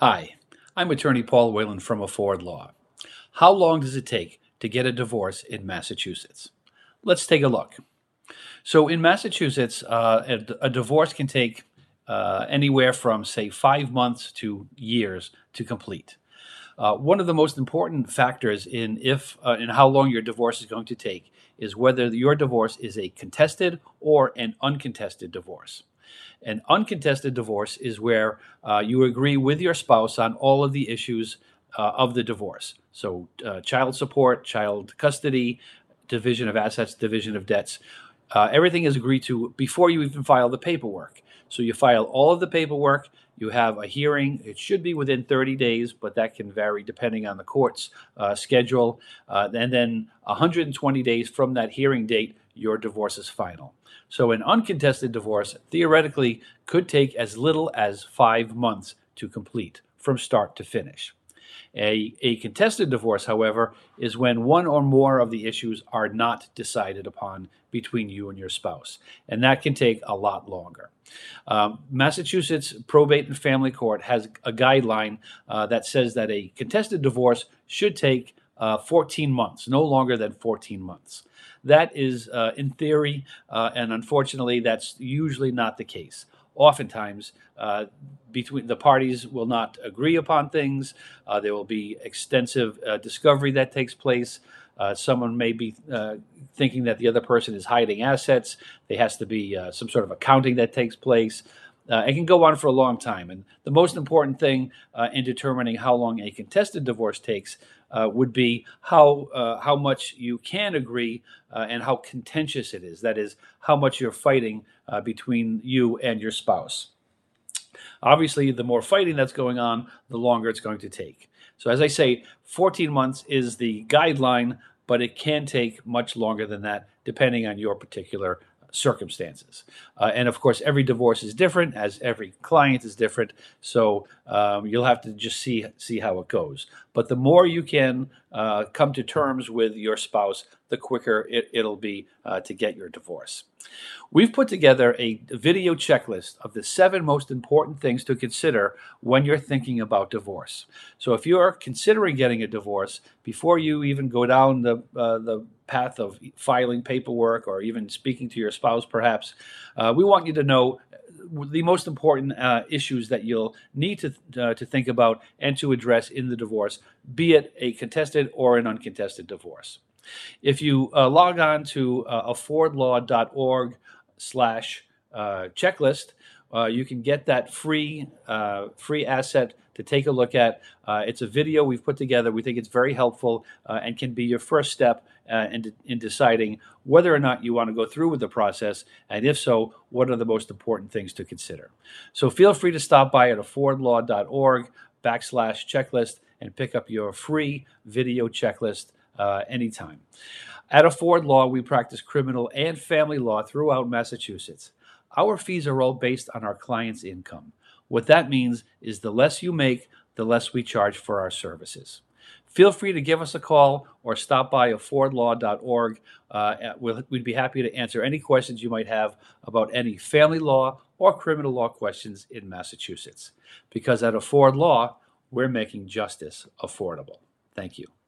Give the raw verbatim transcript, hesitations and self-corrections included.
Hi, I'm attorney Paul Whelan from Afford Law. How long does it take to get a divorce in Massachusetts? Let's take a look. So in Massachusetts, uh, a, a divorce can take uh, anywhere from, say, five months to years to complete. Uh, one of the most important factors in if uh, in how long your divorce is going to take is whether your divorce is a contested or an uncontested divorce. An uncontested divorce is where uh, you agree with your spouse on all of the issues uh, of the divorce. So uh, child support, child custody, division of assets, division of debts. Uh, everything is agreed to before you even file the paperwork. So you file all of the paperwork, you have a hearing. It should be within thirty days, but that can vary depending on the court's uh, schedule. Uh, and then one hundred twenty days from that hearing date, your divorce is final. So an uncontested divorce theoretically could take as little as five months to complete from start to finish. A, a contested divorce, however, is when one or more of the issues are not decided upon between you and your spouse, and that can take a lot longer. Um, Massachusetts Probate and Family Court has a guideline uh, that says that a contested divorce should take Uh, fourteen months, no longer than fourteen months. That is, uh, in theory, uh, and unfortunately, that's usually not the case. Oftentimes, uh, between the parties will not agree upon things. Uh, there will be extensive uh, discovery that takes place. Uh, someone may be uh, thinking that the other person is hiding assets. There has to be uh, some sort of accounting that takes place. Uh, it can go on for a long time. And the most important thing uh, in determining how long a contested divorce takes uh, would be how uh, how much you can agree uh, and how contentious it is. That is, how much you're fighting uh, between you and your spouse. Obviously, the more fighting that's going on, the longer it's going to take. So as I say, fourteen months is the guideline, but it can take much longer than that, depending on your particular circumstances. Uh, and of course, every divorce is different, as every client is different. So um, you'll have to just see, see how it goes. But the more you can uh, come to terms with your spouse, the quicker it, it'll be uh, to get your divorce. We've put together a video checklist of the seven most important things to consider when you're thinking about divorce. So if you're considering getting a divorce, before you even go down the, uh, the path of filing paperwork or even speaking to your spouse, perhaps, uh, we want you to know the most important uh, issues that you'll need to, uh, to think about and to address in the divorce, be it a contested or an uncontested divorce. If you uh, log on to uh, affordlaw.org slash checklist, uh, you can get that free uh, free asset to take a look at. Uh, it's a video we've put together. We think it's very helpful uh, and can be your first step uh, in, in deciding whether or not you want to go through with the process, and if so, what are the most important things to consider. So feel free to stop by at affordlaw.org backslash checklist and pick up your free video checklist Uh, anytime. At Afford Law, we practice criminal and family law throughout Massachusetts. Our fees are all based on our clients' income. What that means is the less you make, the less we charge for our services. Feel free to give us a call or stop by afford law dot org. Uh, we'll, we'd be happy to answer any questions you might have about any family law or criminal law questions in Massachusetts. Because at Afford Law, we're making justice affordable. Thank you.